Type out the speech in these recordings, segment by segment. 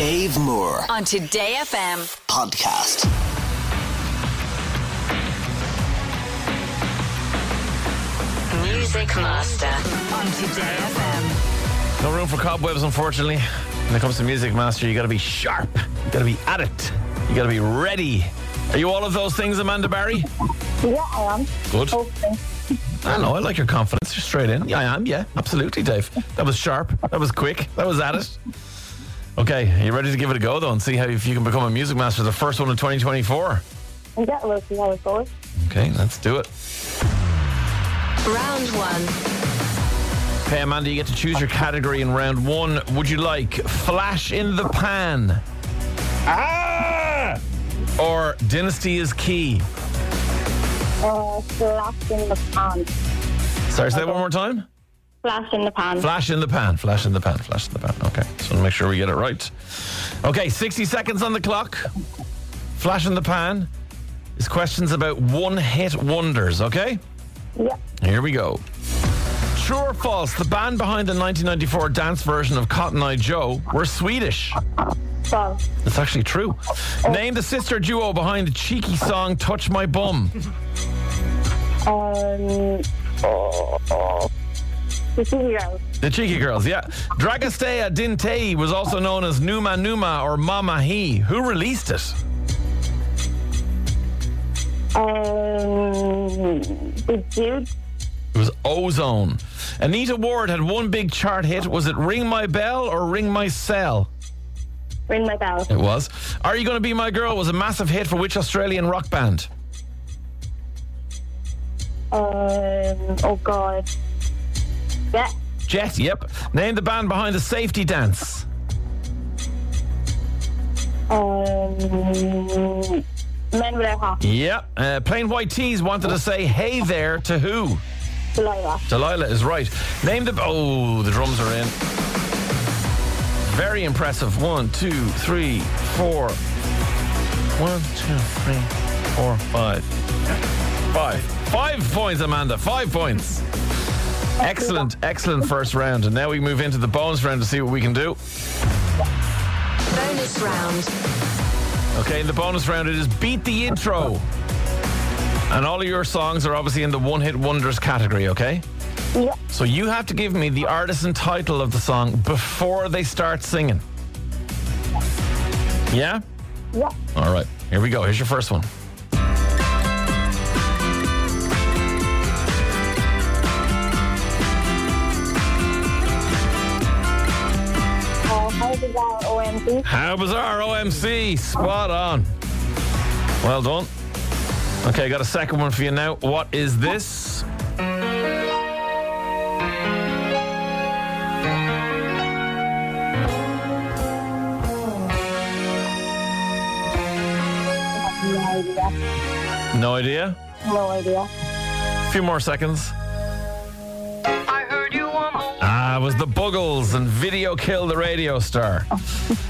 Dave Moore on Today FM podcast. Music Master on Today FM. No room for cobwebs, unfortunately. When it comes to Music Master, you got to be sharp. You got to be at it. You got to be ready. Are you all of those things, Amanda Barry? Yeah, I am. Good. Okay. I know, I like your confidence. You're straight in. Yeah, I am. Yeah, absolutely, Dave. That was sharp. That was quick. That was at it. Okay, are you ready to give it a go, though, and see how if you can become a Music Master, the first one in 2024? Yeah, we'll see how it goes. Okay, let's do it. Round one. Okay, Amanda, you get to choose your category in round one. Would you like Flash in the Pan? Ah! Or Dynasty is Key? Flash in the Pan. Sorry, say that one more time. Flash in the Pan. Flash in the Pan. Flash in the Pan. Flash in the Pan. Okay. So make sure we get it right. Okay, 60 seconds on the clock. Flash in the Pan is questions about one-hit wonders, okay? Yeah. Here we go. True or false, the band behind the 1994 dance version of Cotton Eye Joe were Swedish? False. It's actually true. Name the sister duo behind the cheeky song Touch My Bum. The Cheeky Girls. The Cheeky Girls, yeah. Dragostea Dintei was also known as Numa Numa or Mama He. Who released it? The dude. It was Ozone. Anita Ward had one big chart hit. Was it Ring My Bell or Ring My Cell? Ring My Bell. It was. Are You Gonna Be My Girl was a massive hit for which Australian rock band? Oh God. Jet. Jet, yep. Name the band behind the safety dance. Men Without Hats. Yep. Plain White Tees wanted to say hey there to who? Delilah. Delilah is right. Name the... Oh, the drums are in. Very impressive. 1, 2, 3, 4. 1, 2, 3, 4, 5. 5. 5 points, Amanda. 5 points. Excellent, excellent first round. And now we move into the bonus round to see what we can do. Bonus round. Okay, in the bonus round, it is Beat the Intro. And all of your songs are obviously in the one-hit wonders category, okay? Yep. So you have to give me the artist and title of the song before they start singing. Yeah? Yeah. All right, here we go. Here's your first one. How Bizarre, OMC. Spot on. Well done. Okay, got a second one for you now. What is this? No idea? No idea. A few more seconds. Was the Buggles and Video Kill the Radio Star.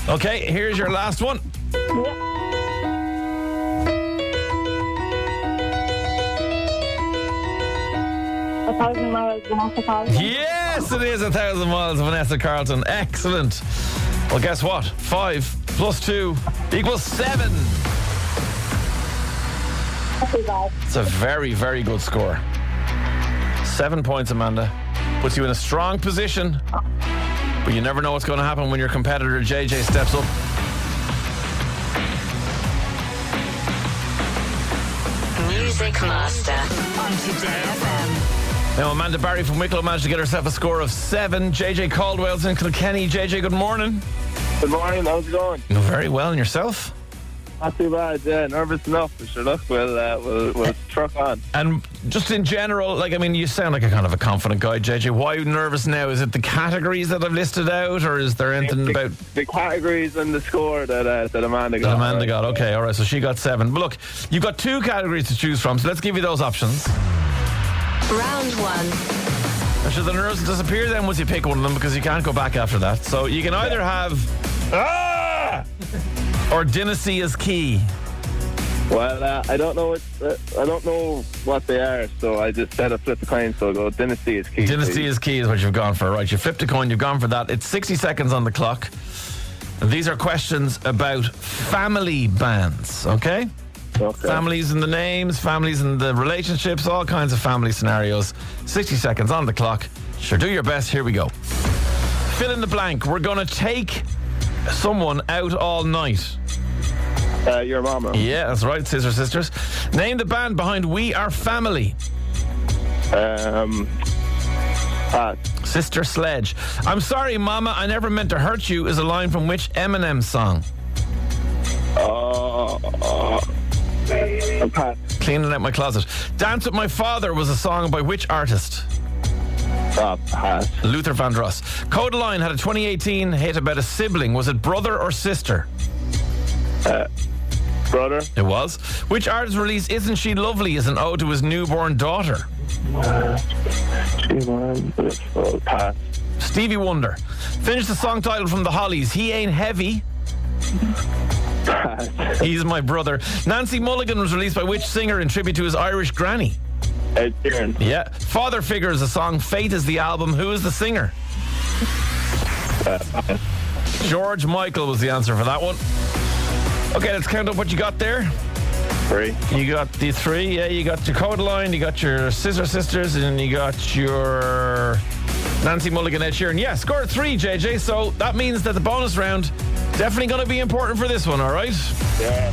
Okay, here's your last one. Yeah. 1,000 Miles, Vanessa Carlton. Yes, it is 1,000 Miles, Vanessa Carlton. Excellent. Well, guess what? 5 plus 2 equals 7. It's a very, very good score. 7 points, Amanda. Puts you in a strong position, but you never know what's going to happen when your competitor JJ steps up. Music Master on Today FM. Now Amanda Barry from Wicklow managed to get herself a score of 7. JJ Caldwell's in Kilkenny. JJ, good morning. Good morning. How's it going? You're very well, and yourself? Not too bad, yeah. Nervous enough, but sure enough, we'll truck on. And just in general, like, I mean, you sound like a kind of a confident guy, JJ. Why are you nervous now? Is it the categories that I've listed out, or is there anything about... The categories and the score that Amanda got. That Amanda got, okay, all right, so she got 7. But look, you've got 2 categories to choose from, so let's give you those options. Round 1. And should the nerves disappear then once you pick one of them, because you can't go back after that. So you can either have... Ah! Or Dynasty is Key. Well, I don't know what they are, so I just said I flipped the coin, so I'll go Dynasty is Key. Dynasty is Key is what you've gone for, right? You flipped a coin, you've gone for that. It's 60 seconds on the clock. And these are questions about family bands, okay? Okay. Families and the names, families and the relationships, all kinds of family scenarios. 60 seconds on the clock. Sure, do your best. Here we go. Fill in the blank. We're going to take someone out all night. Your mama. Yeah, that's right. Scissor Sisters. Name the band behind We Are Family. Sister Sledge. I'm sorry, Mama, I never meant to hurt you is a line from which Eminem song? Pat. Cleaning Out My Closet. Dance With My Father was a song by which artist? Pat. Luther Vandross. Codaline had a 2018 hit about a sibling. Was it brother or sister? Brother. It was. Which artist's release Isn't She Lovely is an ode to his newborn daughter? Stevie Wonder. Finish the song title from the Hollies. He Ain't Heavy. He's My Brother. Nancy Mulligan was released by which singer in tribute to his Irish granny? Ed Sheeran. Yeah. Father Figure is a song. Faith is the album. Who is the singer? George Michael was the answer for that one. Okay, let's count up what you got there. Three. You got the three, yeah. You got your Codaline, you got your Scissor Sisters, and you got your Nancy Mulligan, Ed Sheeran. Yeah, scored three, JJ. So that means that the bonus round definitely going to be important for this one. All right. Yeah.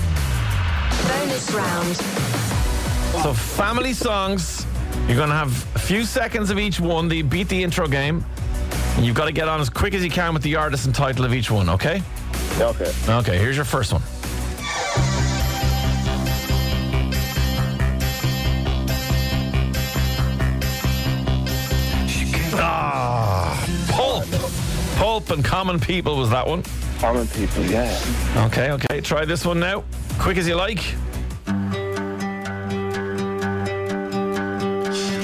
Bonus round. So family songs. You're going to have a few seconds of each one. They beat the intro game, and you've got to get on as quick as you can with the artist and title of each one. Okay. Okay. Okay. Here's your first one. Pulp and Common People was that one. Common People, yeah. Okay, okay. Try this one now. Quick as you like.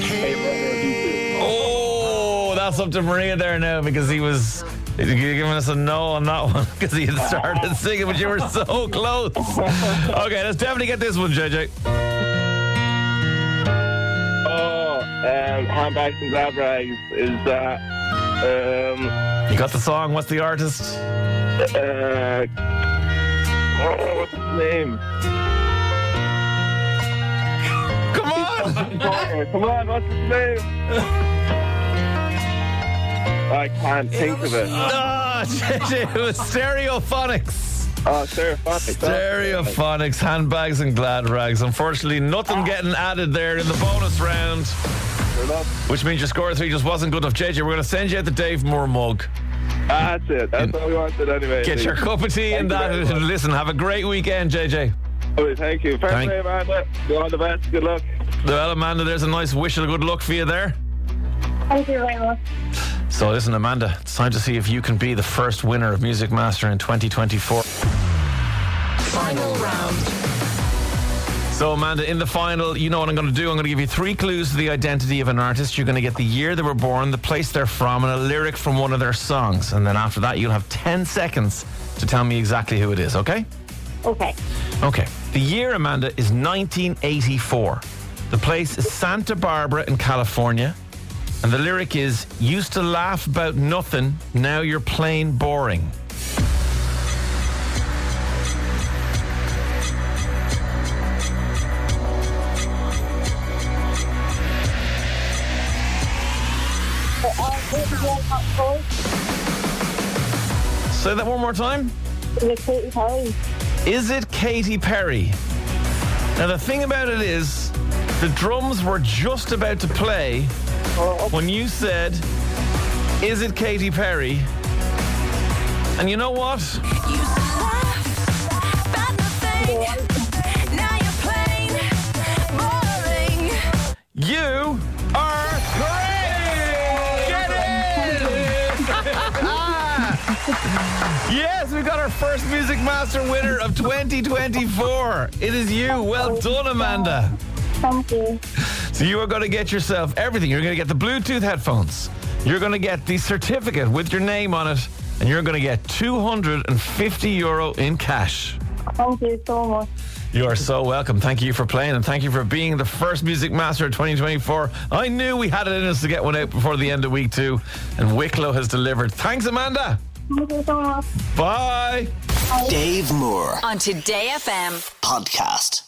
Hey, oh, that's up to Maria there now because he was giving us a no on that one because he had started singing, but you were so close. Okay, let's definitely get this one, JJ. Oh, Handbags and Glad Rags is that. You got the song. What's the artist? What's his name? Come on! Come on, what's his name? I can't think of it. It was Stereophonics. Oh, Stereophonics. Stereophonics, Handbags and Glad Rags. Unfortunately, nothing getting added there in the bonus round. Which means your score three just wasn't good enough. JJ, we're going to send you out the Dave Moore mug. That's it. That's what we wanted anyway. Get your cup of tea and that. And listen, have a great weekend, JJ. Oh, thank you. Thank you, Amanda. You're all the best. Good luck. Well, Amanda, there's a nice wish of good luck for you there. Thank you very much. So listen, Amanda, it's time to see if you can be the first winner of Music Master in 2024. Final round. So, Amanda, in the final, you know what I'm going to do. I'm going to give you three clues to the identity of an artist. You're going to get the year they were born, the place they're from, and a lyric from one of their songs. And then after that, you'll have 10 seconds to tell me exactly who it is, okay? Okay. Okay. The year, Amanda, is 1984. The place is Santa Barbara in California. And the lyric is, used to laugh about nothing, now you're plain boring. Say that one more time. Is it Katy Perry? Is it Katy Perry? Now the thing about it is, the drums were just about to play when you said, "Is it Katy Perry?" And you know what? You are correct. Yes, we got our first Music Master winner of 2024. It is you. Well done, Amanda. Thank you. So you are going to get yourself everything. You're going to get the Bluetooth headphones. You're going to get the certificate with your name on it. And you're going to get €250 in cash. Thank you so much. You are so welcome. Thank you for playing and thank you for being the first Music Master of 2024. I knew we had it in us to get one out before the end of week 2. And Wicklow has delivered. Thanks, Amanda. Bye. Dave Moore on Today FM podcast.